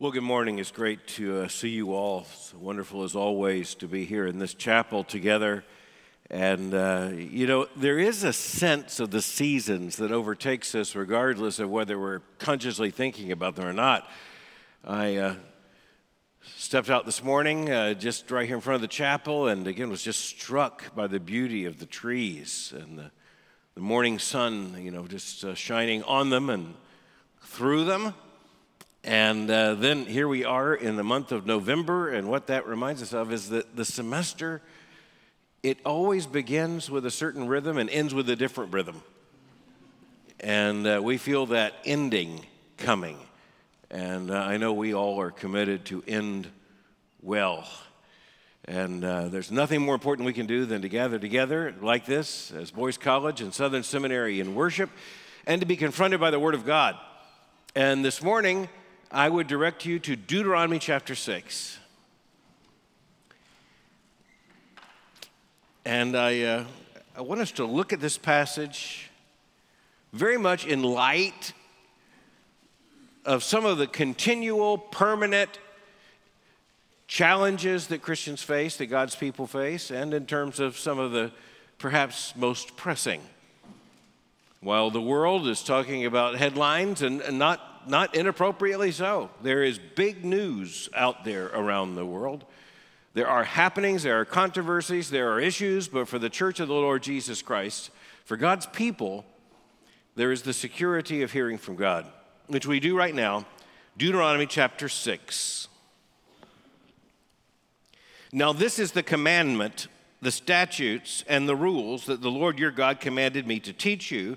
Well, good morning. It's great to see you all. It's wonderful, as always, to be here in this chapel together. And, you know, there is a sense of the seasons that overtakes us, regardless of whether we're consciously thinking about them or not. I stepped out this morning, just right here in front of the chapel, and again was just struck by the beauty of the trees and the morning sun, you know, just shining on them and through them. And then here we are in the month of November, and what that reminds us of is that the semester, it always begins with a certain rhythm and ends with a different rhythm. And we feel that ending coming. And I know we all are committed to end well. And there's nothing more important we can do than to gather together like this as Boyce College and Southern Seminary in worship, and to be confronted by the Word of God. And this morning, I would direct you to Deuteronomy chapter 6. And I want us to look at this passage very much in light of some of the continual, permanent challenges that Christians face, that God's people face, and in terms of some of the perhaps most pressing. While the world is talking about headlines, and not inappropriately so, there is big news out there around the world. There are happenings, there are controversies, there are issues, but for the Church of the Lord Jesus Christ, for God's people, there is the security of hearing from God, which we do right now, Deuteronomy chapter 6. Now this is the commandment, the statutes and the rules that the Lord your God commanded me to teach you,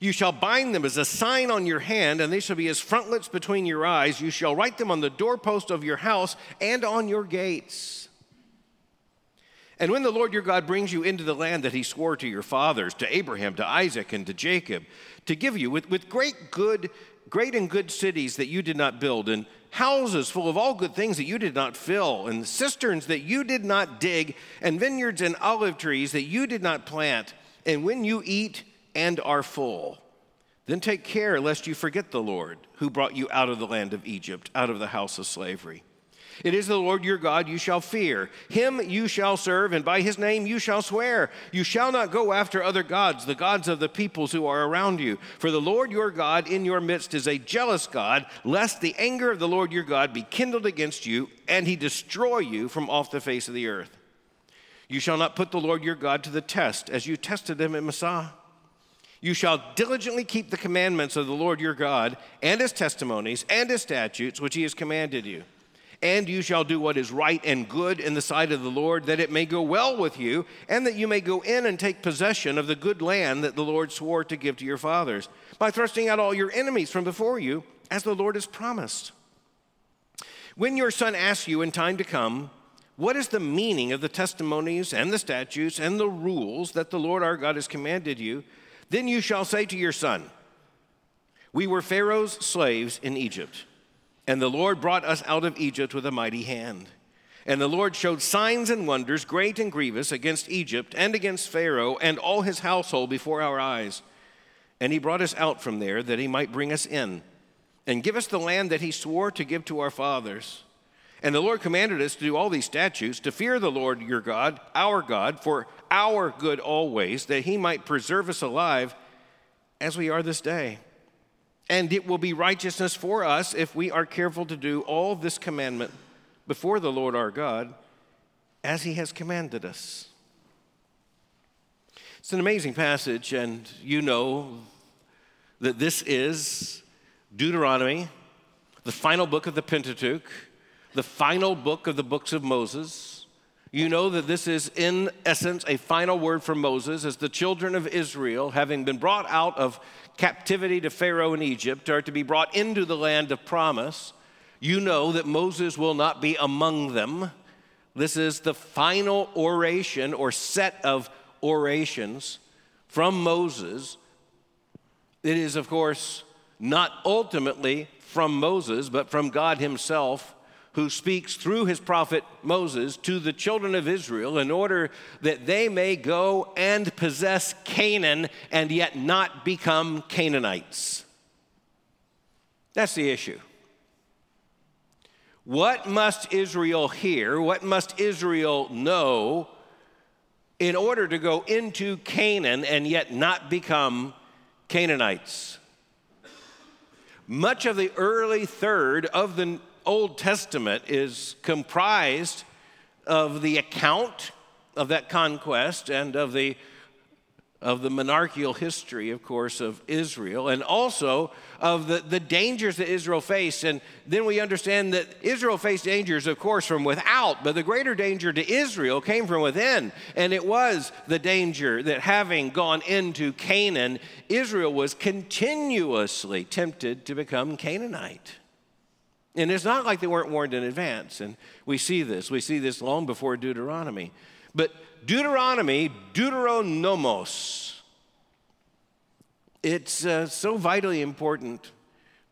You shall bind them as a sign on your hand, and they shall be as frontlets between your eyes. You shall write them on the doorpost of your house and on your gates. And when the Lord your God brings you into the land that he swore to your fathers, to Abraham, to Isaac, and to Jacob, to give you with great and good cities that you did not build, and houses full of all good things that you did not fill, and cisterns that you did not dig, and vineyards and olive trees that you did not plant, and when you eat and are full, then take care lest you forget the Lord who brought you out of the land of Egypt, out of the house of slavery. It is the Lord your God you shall fear. Him you shall serve, and by his name you shall swear. You shall not go after other gods, the gods of the peoples who are around you. For the Lord your God in your midst is a jealous God, lest the anger of the Lord your God be kindled against you, and he destroy you from off the face of the earth. You shall not put the Lord your God to the test, as you tested him at Massah. You shall diligently keep the commandments of the Lord your God, and his testimonies, and his statutes, which he has commanded you. And you shall do what is right and good in the sight of the Lord, that it may go well with you, and that you may go in and take possession of the good land that the Lord swore to give to your fathers, by thrusting out all your enemies from before you, as the Lord has promised. When your son asks you in time to come, what is the meaning of the testimonies and the statutes and the rules that the Lord our God has commanded you, then you shall say to your son, we were Pharaoh's slaves in Egypt. And the Lord brought us out of Egypt with a mighty hand. And the Lord showed signs and wonders, great and grievous, against Egypt and against Pharaoh and all his household before our eyes. And he brought us out from there that he might bring us in and give us the land that he swore to give to our fathers. And the Lord commanded us to do all these statutes, to fear the Lord your God, for our good always, that he might preserve us alive as we are this day. And it will be righteousness for us if we are careful to do all this commandment before the Lord our God, as he has commanded us. It's an amazing passage, and you know that this is Deuteronomy, the final book of the Pentateuch, the final book of the books of Moses. You know that this is, in essence, a final word from Moses as the children of Israel, having been brought out of captivity to Pharaoh in Egypt, are to be brought into the land of promise. You know that Moses will not be among them. This is the final oration or set of orations from Moses. It is, of course, not ultimately from Moses, but from God himself, who speaks through his prophet Moses to the children of Israel in order that they may go and possess Canaan and yet not become Canaanites. That's the issue. What must Israel hear? What must Israel know in order to go into Canaan and yet not become Canaanites? Much of the early third of the Old Testament is comprised of the account of that conquest and of the monarchical history, of course, of Israel, and also of the dangers that Israel faced. And then we understand that Israel faced dangers, of course, from without, but the greater danger to Israel came from within. And it was the danger that, having gone into Canaan, Israel was continuously tempted to become Canaanite. And it's not like they weren't warned in advance. And we see this. We see this long before Deuteronomy. But Deuteronomy, Deuteronomos, it's so vitally important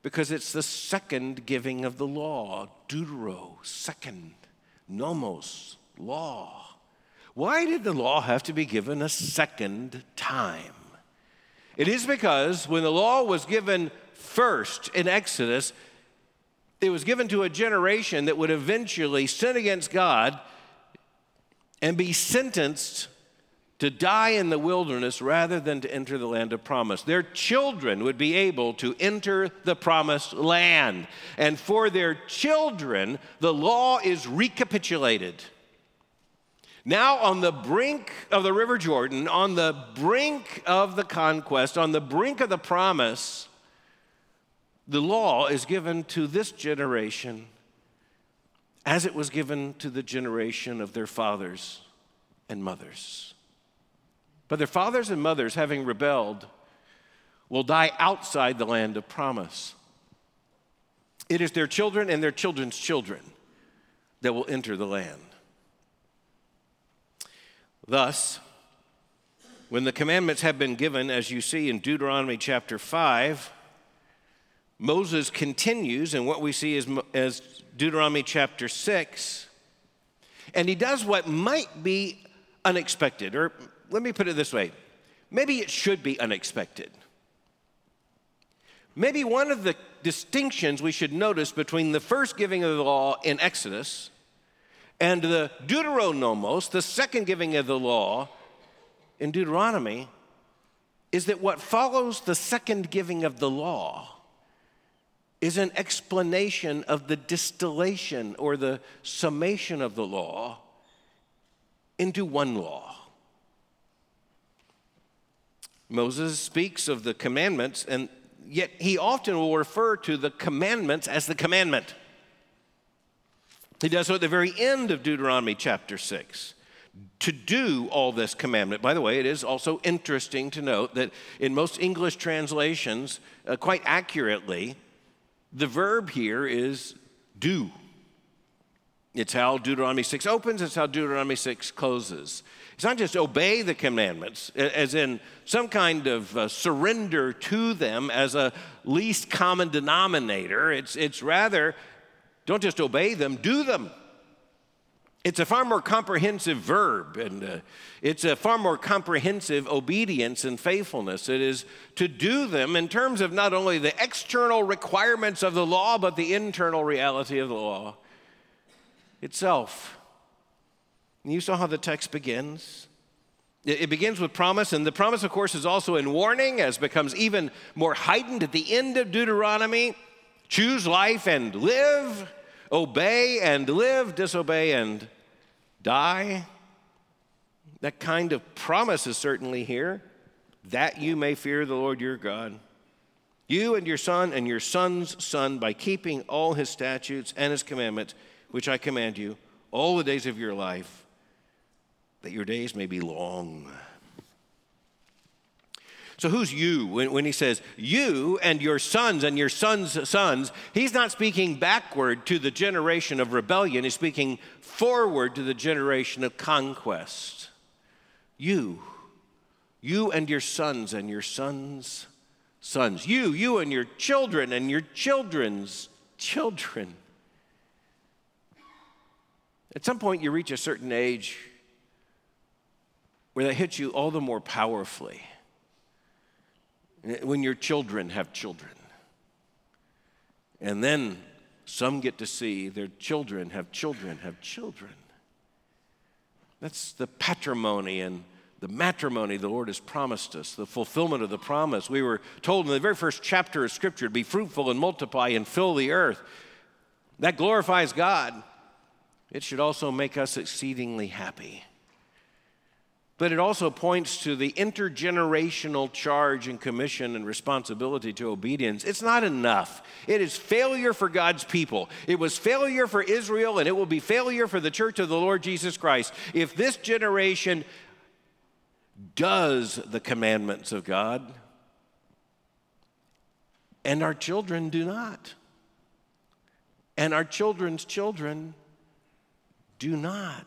because it's the second giving of the law. Deutero, second. Nomos, law. Why did the law have to be given a second time? It is because when the law was given first in Exodus, it was given to a generation that would eventually sin against God and be sentenced to die in the wilderness rather than to enter the land of promise. Their children would be able to enter the promised land. And for their children, the law is recapitulated. Now on the brink of the River Jordan, on the brink of the conquest, on the brink of the promise, the law is given to this generation as it was given to the generation of their fathers and mothers. But their fathers and mothers, having rebelled, will die outside the land of promise. It is their children and their children's children that will enter the land. Thus, when the commandments have been given, as you see in Deuteronomy chapter 5, Moses continues, and what we see is as Deuteronomy chapter 6, and he does what might be unexpected, or let me put it this way, maybe it should be unexpected. Maybe one of the distinctions we should notice between the first giving of the law in Exodus and the Deuteronomos, the second giving of the law in Deuteronomy, is that what follows the second giving of the law is an explanation of the distillation or the summation of the law into one law. Moses speaks of the commandments, and yet he often will refer to the commandments as the commandment. He does so at the very end of Deuteronomy chapter 6. To do all this commandment. By the way, it is also interesting to note that in most English translations, quite accurately, the verb here is do. It's how Deuteronomy 6 opens, it's how Deuteronomy 6 closes. It's not just obey the commandments, as in some kind of surrender to them as a least common denominator. It's rather, don't just obey them, do them. It's a far more comprehensive verb, and it's a far more comprehensive obedience and faithfulness. It is to do them in terms of not only the external requirements of the law, but the internal reality of the law itself. And you saw how the text begins. It begins with promise, and the promise, of course, is also in warning, as becomes even more heightened at the end of Deuteronomy. Choose life and live, obey and live, disobey and die. That kind of promise is certainly here, that you may fear the Lord your God, you and your son's son, by keeping all his statutes and his commandments, which I command you, all the days of your life, that your days may be long. So who's you? When he says you and your sons' sons, he's not speaking backward to the generation of rebellion. He's speaking forward to the generation of conquest. You and your sons' sons. You and your children's children. At some point you reach a certain age where that hits you all the more powerfully. When your children have children. And then some get to see their children have children have children. That's the patrimony and the matrimony the Lord has promised us, the fulfillment of the promise. We were told in the very first chapter of Scripture to be fruitful and multiply and fill the earth. That glorifies God. It should also make us exceedingly happy. But it also points to the intergenerational charge and commission and responsibility to obedience. It's not enough. It is failure for God's people. It was failure for Israel, and it will be failure for the church of the Lord Jesus Christ. If this generation does the commandments of God, and our children do not, and our children's children do not,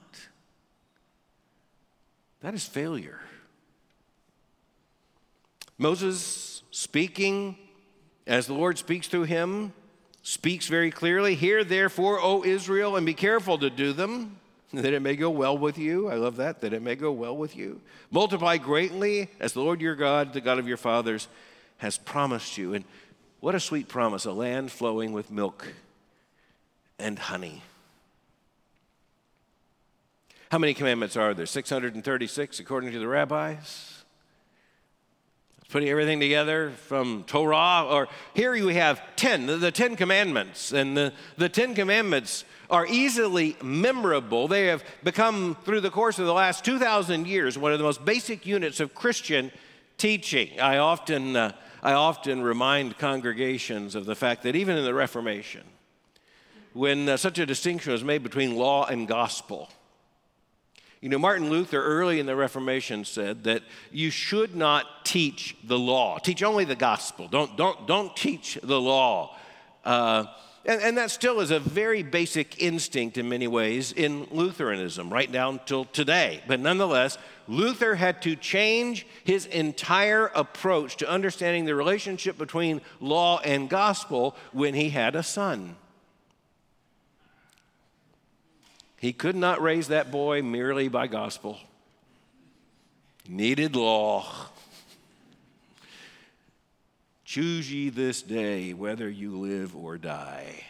that is failure. Moses, speaking as the Lord speaks through him, speaks very clearly, "Hear therefore, O Israel, and be careful to do them, that it may go well with you." I love that, that it may go well with you. "Multiply greatly as the Lord your God, the God of your fathers, has promised you." And what a sweet promise, a land flowing with milk and honey. How many commandments are there? 636, according to the rabbis. Putting everything together from Torah, or here we have 10, the 10 commandments. And the 10 commandments are easily memorable. They have become, through the course of the last 2,000 years, one of the most basic units of Christian teaching. I often remind congregations of the fact that even in the Reformation, when such a distinction was made between law and gospel, you know, Martin Luther early in the Reformation said that you should not teach the law. Teach only the gospel. Don't teach the law. And that still is a very basic instinct in many ways in Lutheranism right now until today. But nonetheless, Luther had to change his entire approach to understanding the relationship between law and gospel when he had a son. He could not raise that boy merely by gospel. Needed law. Choose ye this day whether you live or die.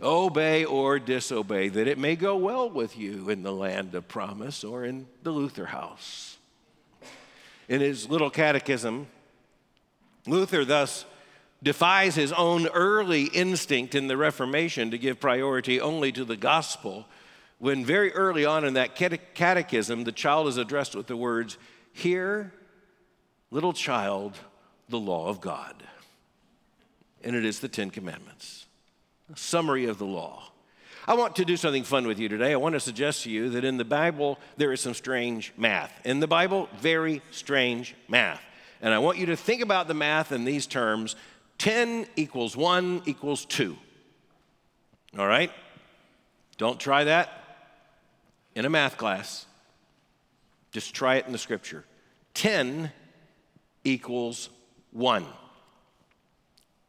Obey or disobey, that it may go well with you in the land of promise or in the Luther house. In his little catechism, Luther thus defies his own early instinct in the Reformation to give priority only to the gospel, when very early on in that catechism, the child is addressed with the words, "Hear, little child, the law of God." And it is the Ten Commandments, a summary of the law. I want to do something fun with you today. I want to suggest to you that in the Bible, there is some strange math. In the Bible, very strange math. And I want you to think about the math in these terms. 10 equals 1 equals 2. All right? Don't try that in a math class. Just try it in the Scripture. 10 equals 1.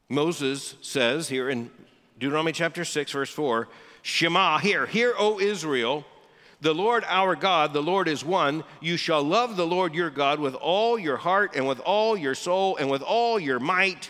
Moses says here in Deuteronomy chapter 6, verse 4, "Shema, hear, O Israel, the Lord our God, the Lord is one. You shall love the Lord your God with all your heart and with all your soul and with all your might.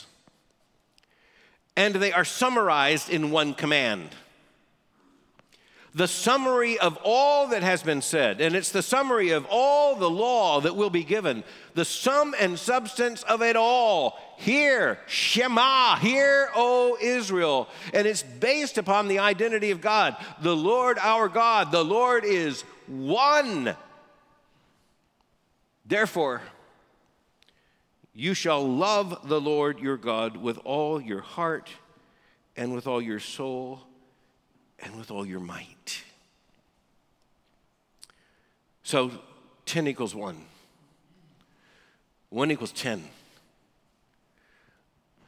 and they are summarized in one command. The summary of all that has been said, and it's the summary of all the law that will be given, the sum and substance of it all. Hear, Shema, hear, O Israel. And it's based upon the identity of God. The Lord our God, the Lord is one. Therefore, you shall love the Lord your God with all your heart and with all your soul and with all your might. So 10 equals 1. 1 equals 10.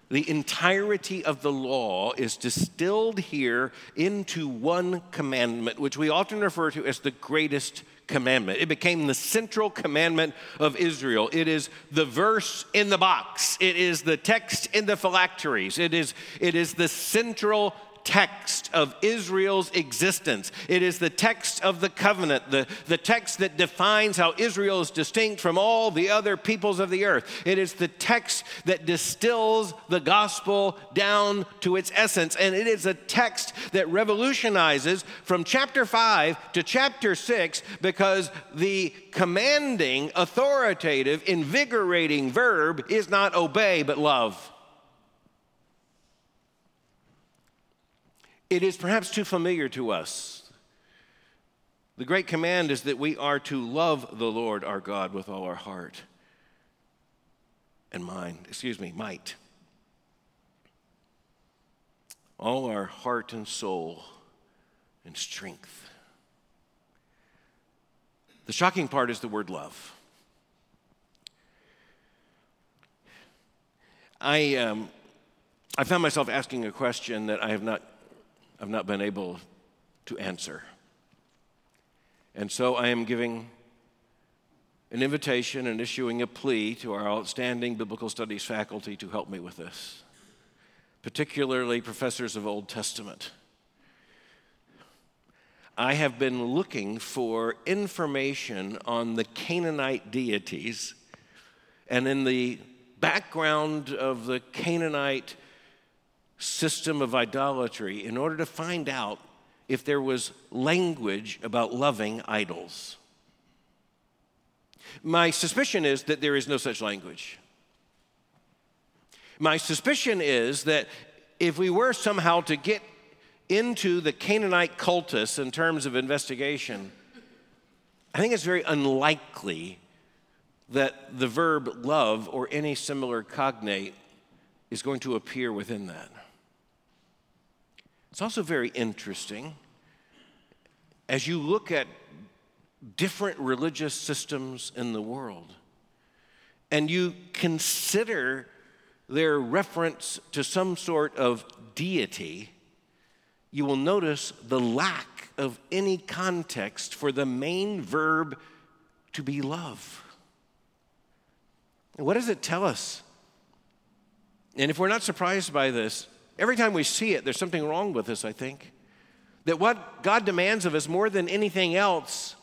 The entirety of the law is distilled here into one commandment, which we often refer to as the greatest commandment. It became the central commandment of Israel. It is the verse in the box. It is the text in the phylacteries. It is the central text of Israel's existence. It is the text of the covenant, the text that defines how Israel is distinct from all the other peoples of the earth. It is the text that distills the gospel down to its essence, and it is a text that revolutionizes from chapter 5 to chapter 6 because the commanding, authoritative, invigorating verb is not obey but love. It is perhaps too familiar to us. The great command is that we are to love the Lord our God with all our heart and might. All our heart and soul and strength. The shocking part is the word love. I found myself asking a question that I've not been able to answer. And so I am giving an invitation and issuing a plea to our outstanding biblical studies faculty to help me with this, particularly professors of Old Testament. I have been looking for information on the Canaanite deities, and in the background of the Canaanite system of idolatry in order to find out if there was language about loving idols. My suspicion is that there is no such language. My suspicion is that if we were somehow to get into the Canaanite cultus in terms of investigation, I think it's very unlikely that the verb love or any similar cognate is going to appear within that. It's also very interesting as you look at different religious systems in the world and you consider their reference to some sort of deity, you will notice the lack of any context for the main verb to be love. What does it tell us? And if we're not surprised by this, every time we see it, there's something wrong with us, I think. That what God demands of us more than anything else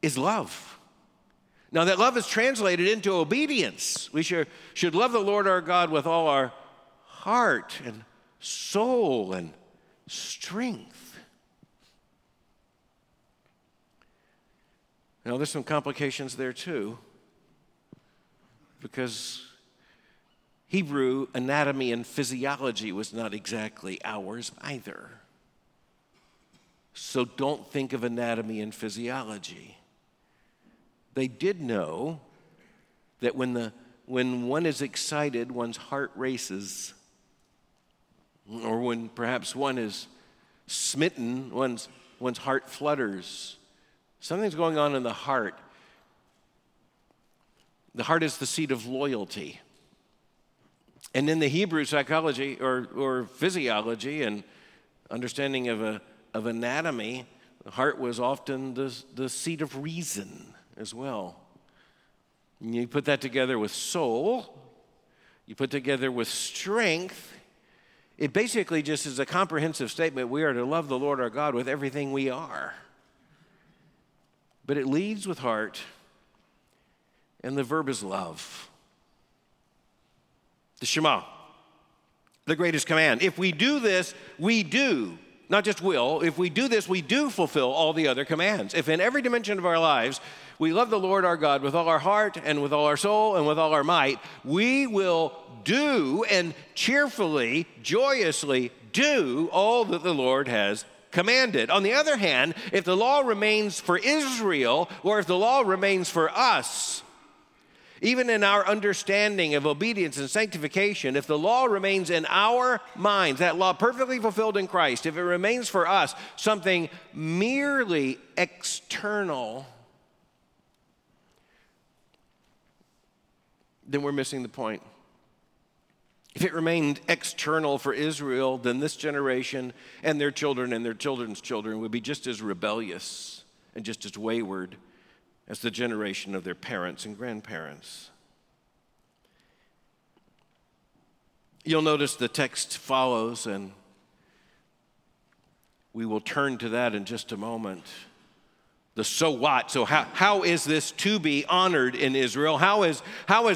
is love. Now, that love is translated into obedience. We should love the Lord our God with all our heart and soul and strength. Now, there's some complications there, too, because Hebrew anatomy and physiology was not exactly ours either. So don't think of anatomy and physiology. They did know that when one is excited, one's heart races. Or when perhaps one is smitten, one's heart flutters. Something's going on in the heart. The heart is the seat of loyalty. And in the Hebrew psychology or physiology and understanding of anatomy, the heart was often the seat of reason as well. And you put that together with soul, you put together with strength, it basically just is a comprehensive statement. We are to love the Lord our God with everything we are. But it leads with heart, and the verb is love. the Shema, the greatest command. If we do this, we do, not just will, if we do this, we do fulfill all the other commands. If in every dimension of our lives, we love the Lord our God with all our heart and with all our soul and with all our might, we will do and cheerfully, joyously do all that the Lord has commanded. On the other hand, if the law remains for Israel, or if the law remains for us, even in our understanding of obedience and sanctification, if the law remains in our minds, that law perfectly fulfilled in Christ, if it remains for us something merely external, then we're missing the point. If it remained external for Israel, then this generation and their children and their children's children would be just as rebellious and just as wayward as the generation of their parents and grandparents. You'll notice the text follows, and we will turn to that in just a moment. The so what? So how is this to be honored in Israel? How is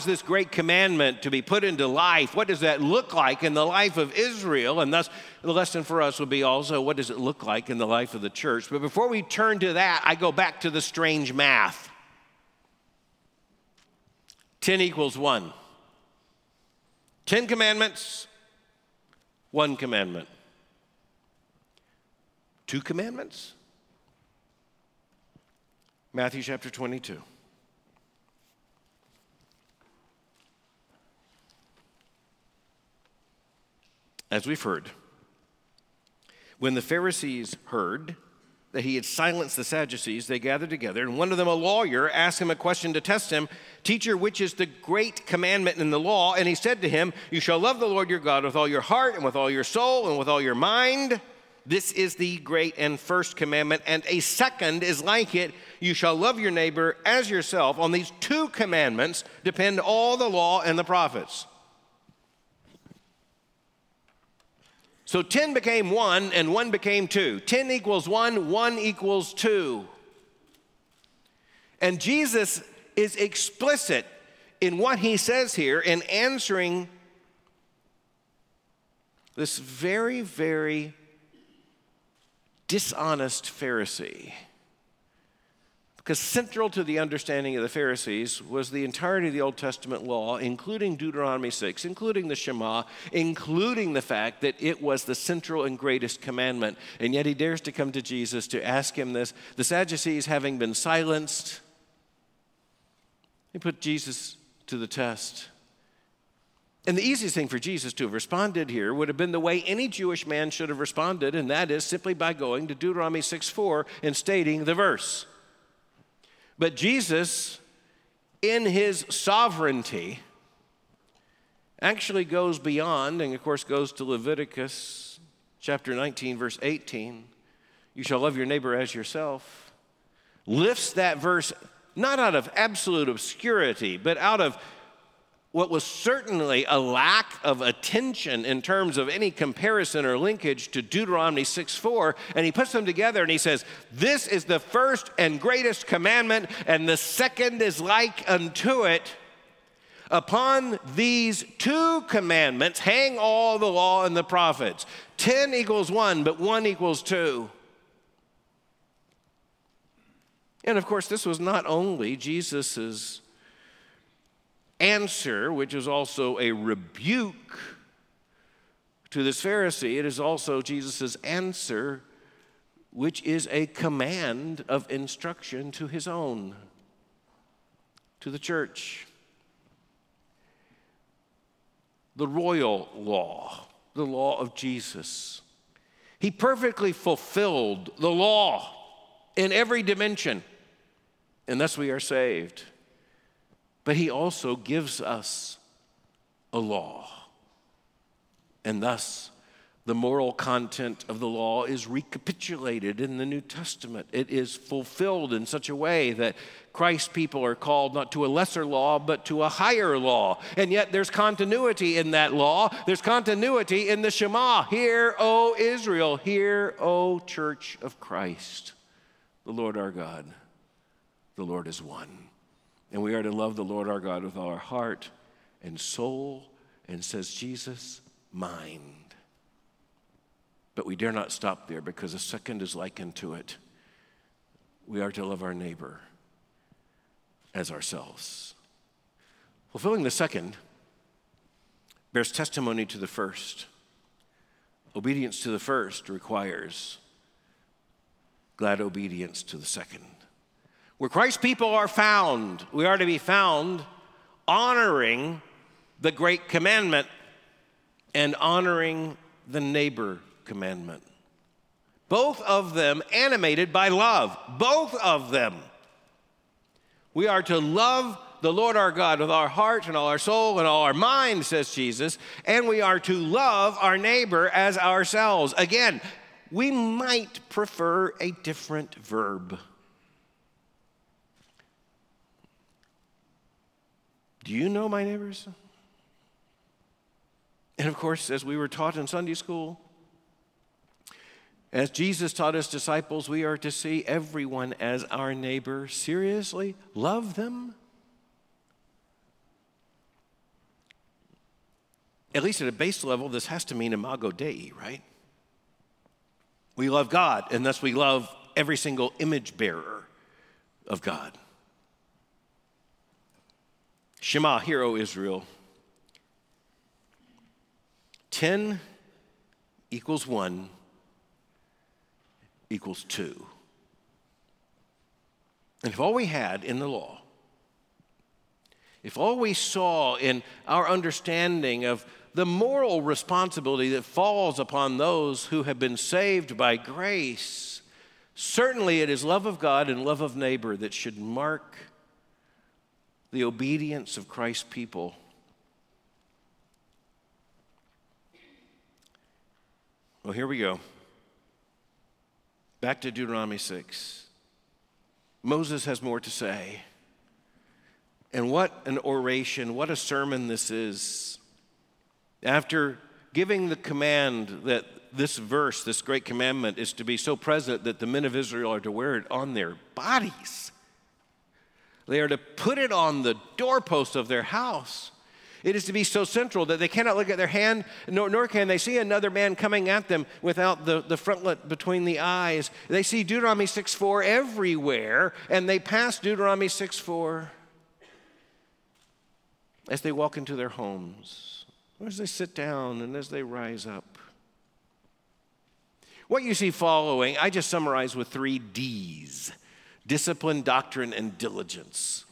this great commandment to be put into life? What does that look like in the life of Israel? And thus, the lesson for us would be also, what does it look like in the life of the church? But before we turn to that, I go back to the strange math. 10 equals 1. 10 commandments, 1 commandment. 2 commandments? Matthew chapter 22. As we've heard, when the Pharisees heard that he had silenced the Sadducees, they gathered together, and one of them, a lawyer, asked him a question to test him. "Teacher, which is the great commandment in the law?" And he said to him, "You shall love the Lord your God with all your heart and with all your soul and with all your mind. This is the great and first commandment, and a second is like it. You shall love your neighbor as yourself. On these 2 commandments depend all the law and the prophets." So 10 became 1, and 1 became 2. 10 equals 1, 1 equals 2. And Jesus is explicit in what he says here in answering this very, very dishonest Pharisee. Because central to the understanding of the Pharisees was the entirety of the Old Testament law, including Deuteronomy 6, including the Shema, including the fact that it was the central and greatest commandment. And yet he dares to come to Jesus to ask him this. The Sadducees, having been silenced, they put Jesus to the test. And the easiest thing for Jesus to have responded here would have been the way any Jewish man should have responded, and that is simply by going to Deuteronomy 6:4 and stating the verse. But Jesus, in his sovereignty, actually goes beyond, and of course goes to Leviticus chapter 19, verse 18, "You shall love your neighbor as yourself," lifts that verse not out of absolute obscurity, but out of what was certainly a lack of attention in terms of any comparison or linkage to Deuteronomy 6:4, and he puts them together and he says, "This is the first and greatest commandment, and the second is like unto it. Upon these 2 commandments hang all the law and the prophets." 10 equals 1, but 1 equals 2. And of course, this was not only Jesus's answer, which is also a rebuke to this Pharisee, it is also Jesus' answer, which is a command of instruction to his own, to the church. The royal law, the law of Jesus. He perfectly fulfilled the law in every dimension, and thus we are saved. But he also gives us a law. And thus, the moral content of the law is recapitulated in the New Testament. It is fulfilled in such a way that Christ's people are called not to a lesser law, but to a higher law. And yet there's continuity in that law. There's continuity in the Shema. "Hear, O Israel, hear, O Church of Christ. The Lord our God, the Lord is one. And we are to love the Lord our God with all our heart and soul and says, Jesus, mind. But we dare not stop there because a second is likened to it. We are to love our neighbor as ourselves. Fulfilling the second bears testimony to the first. Obedience to the first requires glad obedience to the second. Where Christ's people are found, we are to be found honoring the great commandment and honoring the neighbor commandment. Both of them animated by love. Both of them. We are to love the Lord our God with our heart and all our soul and all our mind, says Jesus, and we are to love our neighbor as ourselves. Again, we might prefer a different verb. Do you know my neighbors? And of course, as we were taught in Sunday school, as Jesus taught his disciples, we are to see everyone as our neighbor. Seriously, love them. At least at a base level, this has to mean imago Dei, right? We love God, and thus we love every single image bearer of God. Shema, hear, O Israel. 10 = 1 = 2. And if all we had in the law, if all we saw in our understanding of the moral responsibility that falls upon those who have been saved by grace, certainly it is love of God and love of neighbor that should mark the obedience of Christ's people. Well, here we go. Back to Deuteronomy 6. Moses has more to say. And what an oration, what a sermon this is. After giving the command that this verse, this great commandment, is to be so present that the men of Israel are to wear it on their bodies. They are to put it on the doorpost of their house. It is to be so central that they cannot look at their hand, nor can they see another man coming at them without the frontlet between the eyes. They see Deuteronomy 6:4 everywhere, and they pass Deuteronomy 6:4 as they walk into their homes, or as they sit down and as they rise up. What you see following, I just summarize with 3 Ds: discipline, doctrine, and diligence.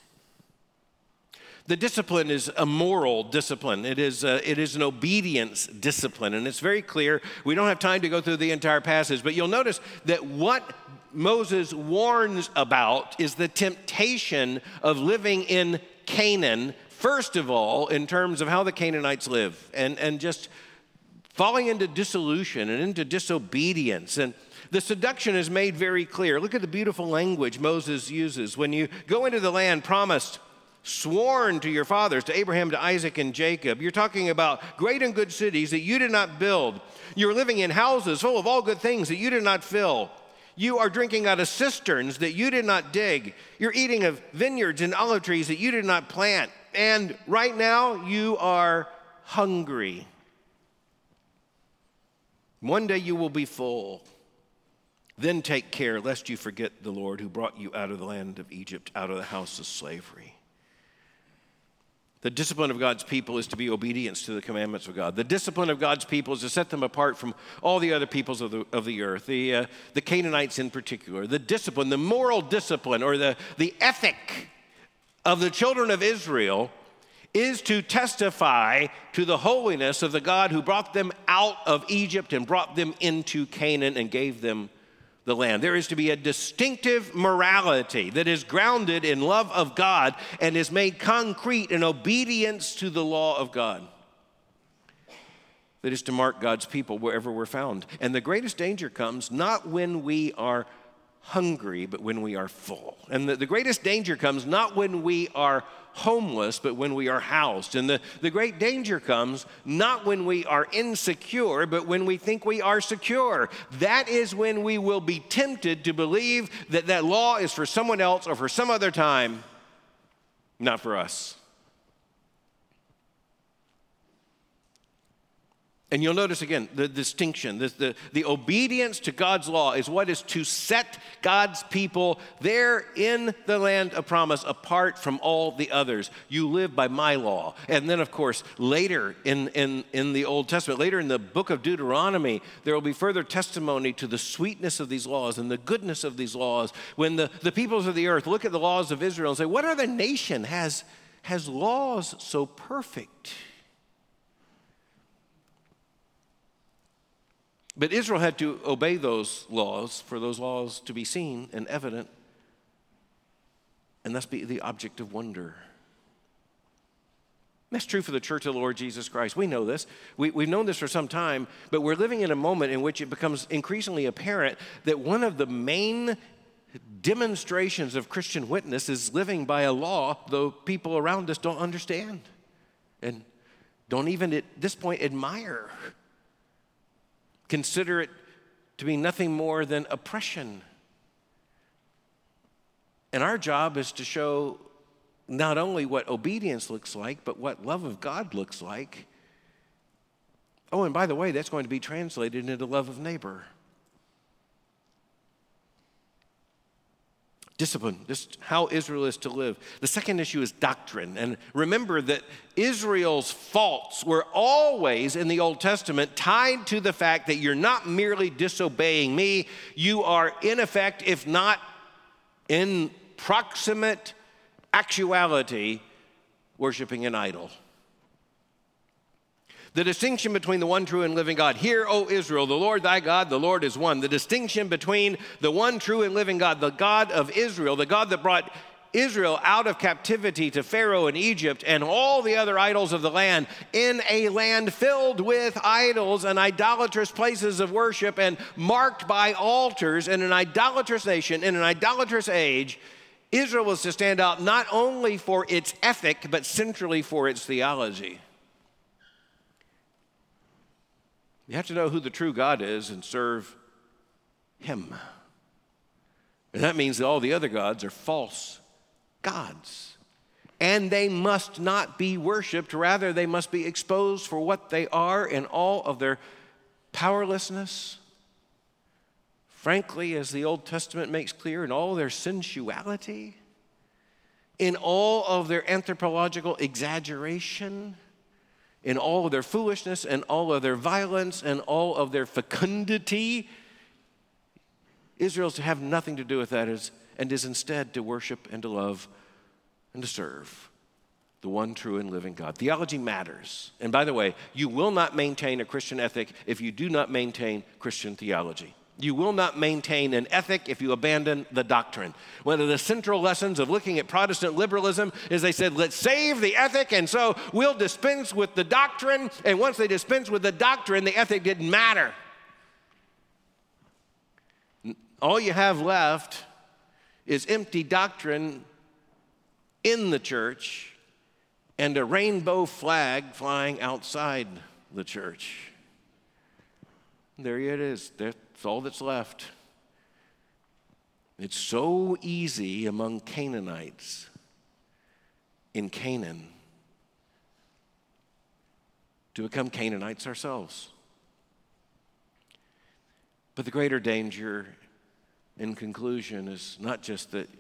The discipline is a moral discipline. It is an obedience discipline, and it's very clear. We don't have time to go through the entire passage, but you'll notice that what Moses warns about is the temptation of living in Canaan, first of all, in terms of how the Canaanites live, and just falling into dissolution and into disobedience. And the seduction is made very clear. Look at the beautiful language Moses uses. When you go into the land promised, sworn to your fathers, to Abraham, to Isaac, and Jacob. You're talking about great and good cities that you did not build. You're living in houses full of all good things that you did not fill. You are drinking out of cisterns that you did not dig. You're eating of vineyards and olive trees that you did not plant. And right now you are hungry. One day you will be full. Then take care lest you forget the Lord who brought you out of the land of Egypt, out of the house of slavery. The discipline of God's people is to be obedience to the commandments of God. The discipline of God's people is to set them apart from all the other peoples of the earth, the Canaanites in particular. The discipline, the moral discipline, or the ethic of the children of Israel is to testify to the holiness of the God who brought them out of Egypt and brought them into Canaan and gave them the land. There is to be a distinctive morality that is grounded in love of God and is made concrete in obedience to the law of God. That is to mark God's people wherever we're found. And the greatest danger comes not when we are hungry, but when we are full. And the greatest danger comes not when we are homeless, but when we are housed. And the great danger comes not when we are insecure, but when we think we are secure. That is when we will be tempted to believe that law is for someone else or for some other time, not for us. And you'll notice again the distinction. The obedience to God's law is what is to set God's people there in the land of promise apart from all the others. You live by my law. And then, of course, later in the Old Testament, later in the book of Deuteronomy, there will be further testimony to the sweetness of these laws and the goodness of these laws. When the peoples of the earth look at the laws of Israel and say, what other nation has laws so perfect? But Israel had to obey those laws for those laws to be seen and evident, and thus be the object of wonder. That's true for the church of the Lord Jesus Christ. We know this. We've known this for some time, but we're living in a moment in which it becomes increasingly apparent that one of the main demonstrations of Christian witness is living by a law, though people around us don't understand and don't even at this point admire. Consider it to be nothing more than oppression. And our job is to show not only what obedience looks like, but what love of God looks like. Oh, and by the way, that's going to be translated into love of neighbor. Discipline, just how Israel is to live. The second issue is doctrine. And remember that Israel's faults were always in the Old Testament tied to the fact that you're not merely disobeying me, you are in effect, if not in proximate actuality, worshiping an idol. The distinction between the one true and living God. Hear, O Israel, the Lord thy God, the Lord is one. The distinction between the one true and living God, the God of Israel, the God that brought Israel out of captivity to Pharaoh in Egypt and all the other idols of the land, in a land filled with idols and idolatrous places of worship and marked by altars, in an idolatrous nation, in an idolatrous age, Israel was to stand out not only for its ethic, but centrally for its theology. You have to know who the true God is and serve him. And that means that all the other gods are false gods. And they must not be worshiped. Rather, they must be exposed for what they are in all of their powerlessness. Frankly, as the Old Testament makes clear, in all their sensuality, in all of their anthropological exaggeration, in all of their foolishness and all of their violence and all of their fecundity, Israel's to have nothing to do with that and is instead to worship and to love and to serve the one true and living God. Theology matters. And by the way, you will not maintain a Christian ethic if you do not maintain Christian theology. You will not maintain an ethic if you abandon the doctrine. One of the central lessons of looking at Protestant liberalism is they said, let's save the ethic, and so we'll dispense with the doctrine, and once they dispense with the doctrine, the ethic didn't matter. All you have left is empty doctrine in the church and a rainbow flag flying outside the church. There it is. It's all that's left. It's so easy among Canaanites in Canaan to become Canaanites ourselves. But the greater danger, in conclusion, is not just that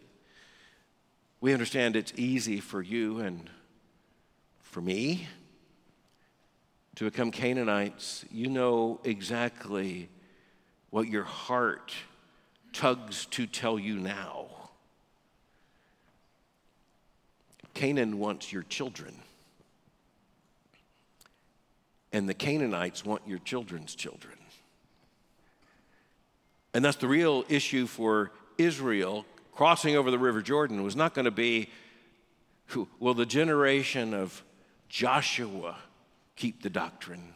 we understand it's easy for you and for me to become Canaanites. You know exactly what your heart tugs to tell you now. Canaan wants your children. And the Canaanites want your children's children. And that's the real issue for Israel. Crossing over the River Jordan was not going to be, will the generation of Joshua keep the doctrine?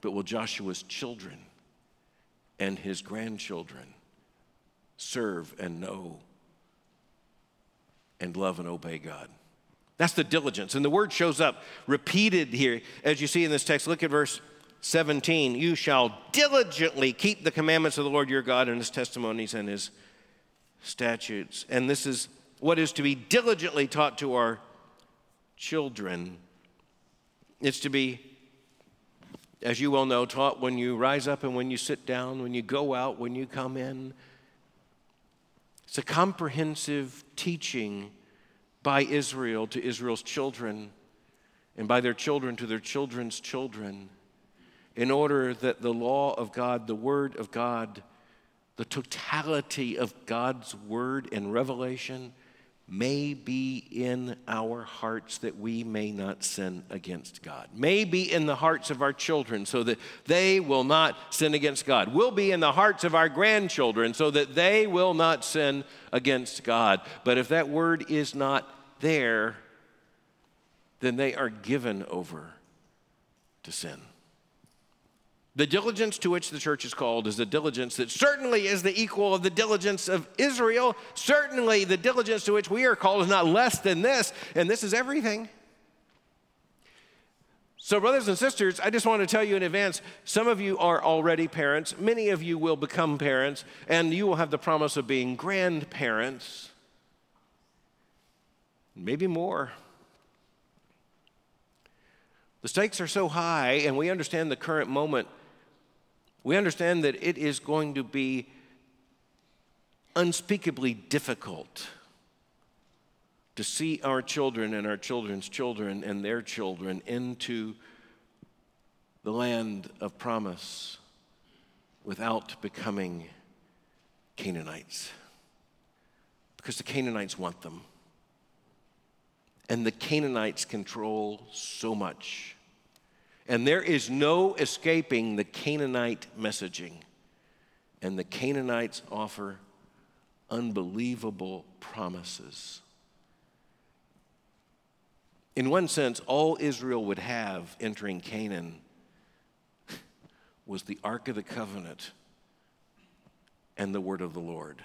But will Joshua's children and his grandchildren serve and know and love and obey God? That's the diligence. And the word shows up repeated here, as you see in this text. Look at verse 17. You shall diligently keep the commandments of the Lord your God and his testimonies and his statutes. And this is what is to be diligently taught to our children. It's to be as you well know, taught when you rise up and when you sit down, when you go out, when you come in. It's a comprehensive teaching by Israel to Israel's children and by their children to their children's children, in order that the law of God, the word of God, the totality of God's word and revelation may be in our hearts, that we may not sin against God. May be in the hearts of our children so that they will not sin against God. Will be in the hearts of our grandchildren so that they will not sin against God. But if that word is not there, then they are given over to sin. The diligence to which the church is called is the diligence that certainly is the equal of the diligence of Israel. Certainly the diligence to which we are called is not less than this, and this is everything. So, brothers and sisters, I just want to tell you in advance, some of you are already parents. Many of you will become parents, and you will have the promise of being grandparents, maybe more. The stakes are so high, and we understand the current moment. We understand that it is going to be unspeakably difficult to see our children and our children's children and their children into the land of promise without becoming Canaanites, because the Canaanites want them. And the Canaanites control so much. And there is no escaping the Canaanite messaging. And the Canaanites offer unbelievable promises. In one sense, all Israel would have entering Canaan was the Ark of the Covenant and the word of the Lord.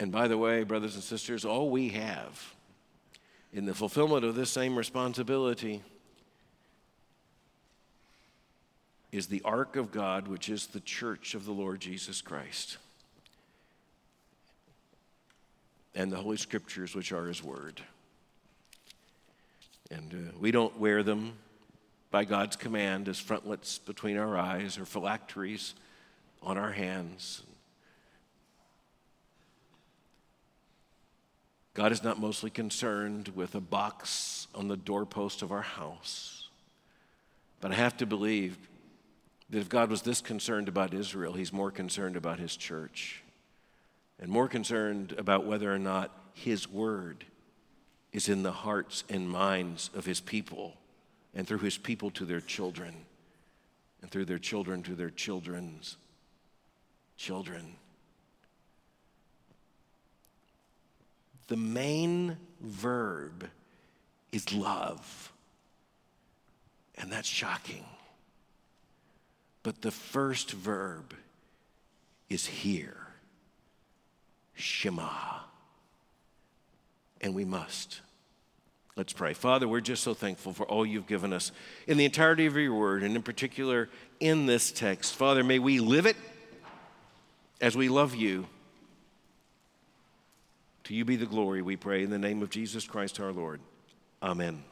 And by the way, brothers and sisters, all we have in the fulfillment of this same responsibility is the Ark of God, which is the church of the Lord Jesus Christ, and the Holy Scriptures, which are His Word. And we don't wear them by God's command as frontlets between our eyes or phylacteries on our hands. God is not mostly concerned with a box on the doorpost of our house. But I have to believe that if God was this concerned about Israel, He's more concerned about His church and more concerned about whether or not His word is in the hearts and minds of His people, and through His people to their children, and through their children to their children's children. The main verb is love, and that's shocking. But the first verb is hear, Shema, and we must. Let's pray. Father, we're just so thankful for all You've given us in the entirety of Your word, and in particular in this text. Father, may we live it as we love You. To You be the glory, we pray, in the name of Jesus Christ our Lord. Amen.